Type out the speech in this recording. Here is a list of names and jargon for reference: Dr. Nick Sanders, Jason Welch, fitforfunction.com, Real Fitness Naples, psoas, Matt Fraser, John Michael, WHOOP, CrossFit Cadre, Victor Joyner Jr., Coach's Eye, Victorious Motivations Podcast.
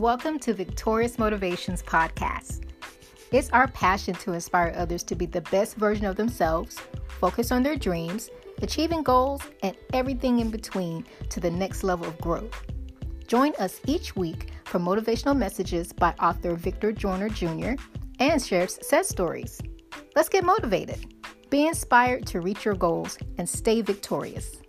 Welcome to Victorious Motivations Podcast. It's our passion to inspire others to be the best version of themselves, focus on their dreams, achieving goals, and everything in between to the next level of growth. Join us each week for motivational messages by author Victor Joyner Jr. and shared success stories. Let's get motivated, be inspired to reach your goals, and stay victorious.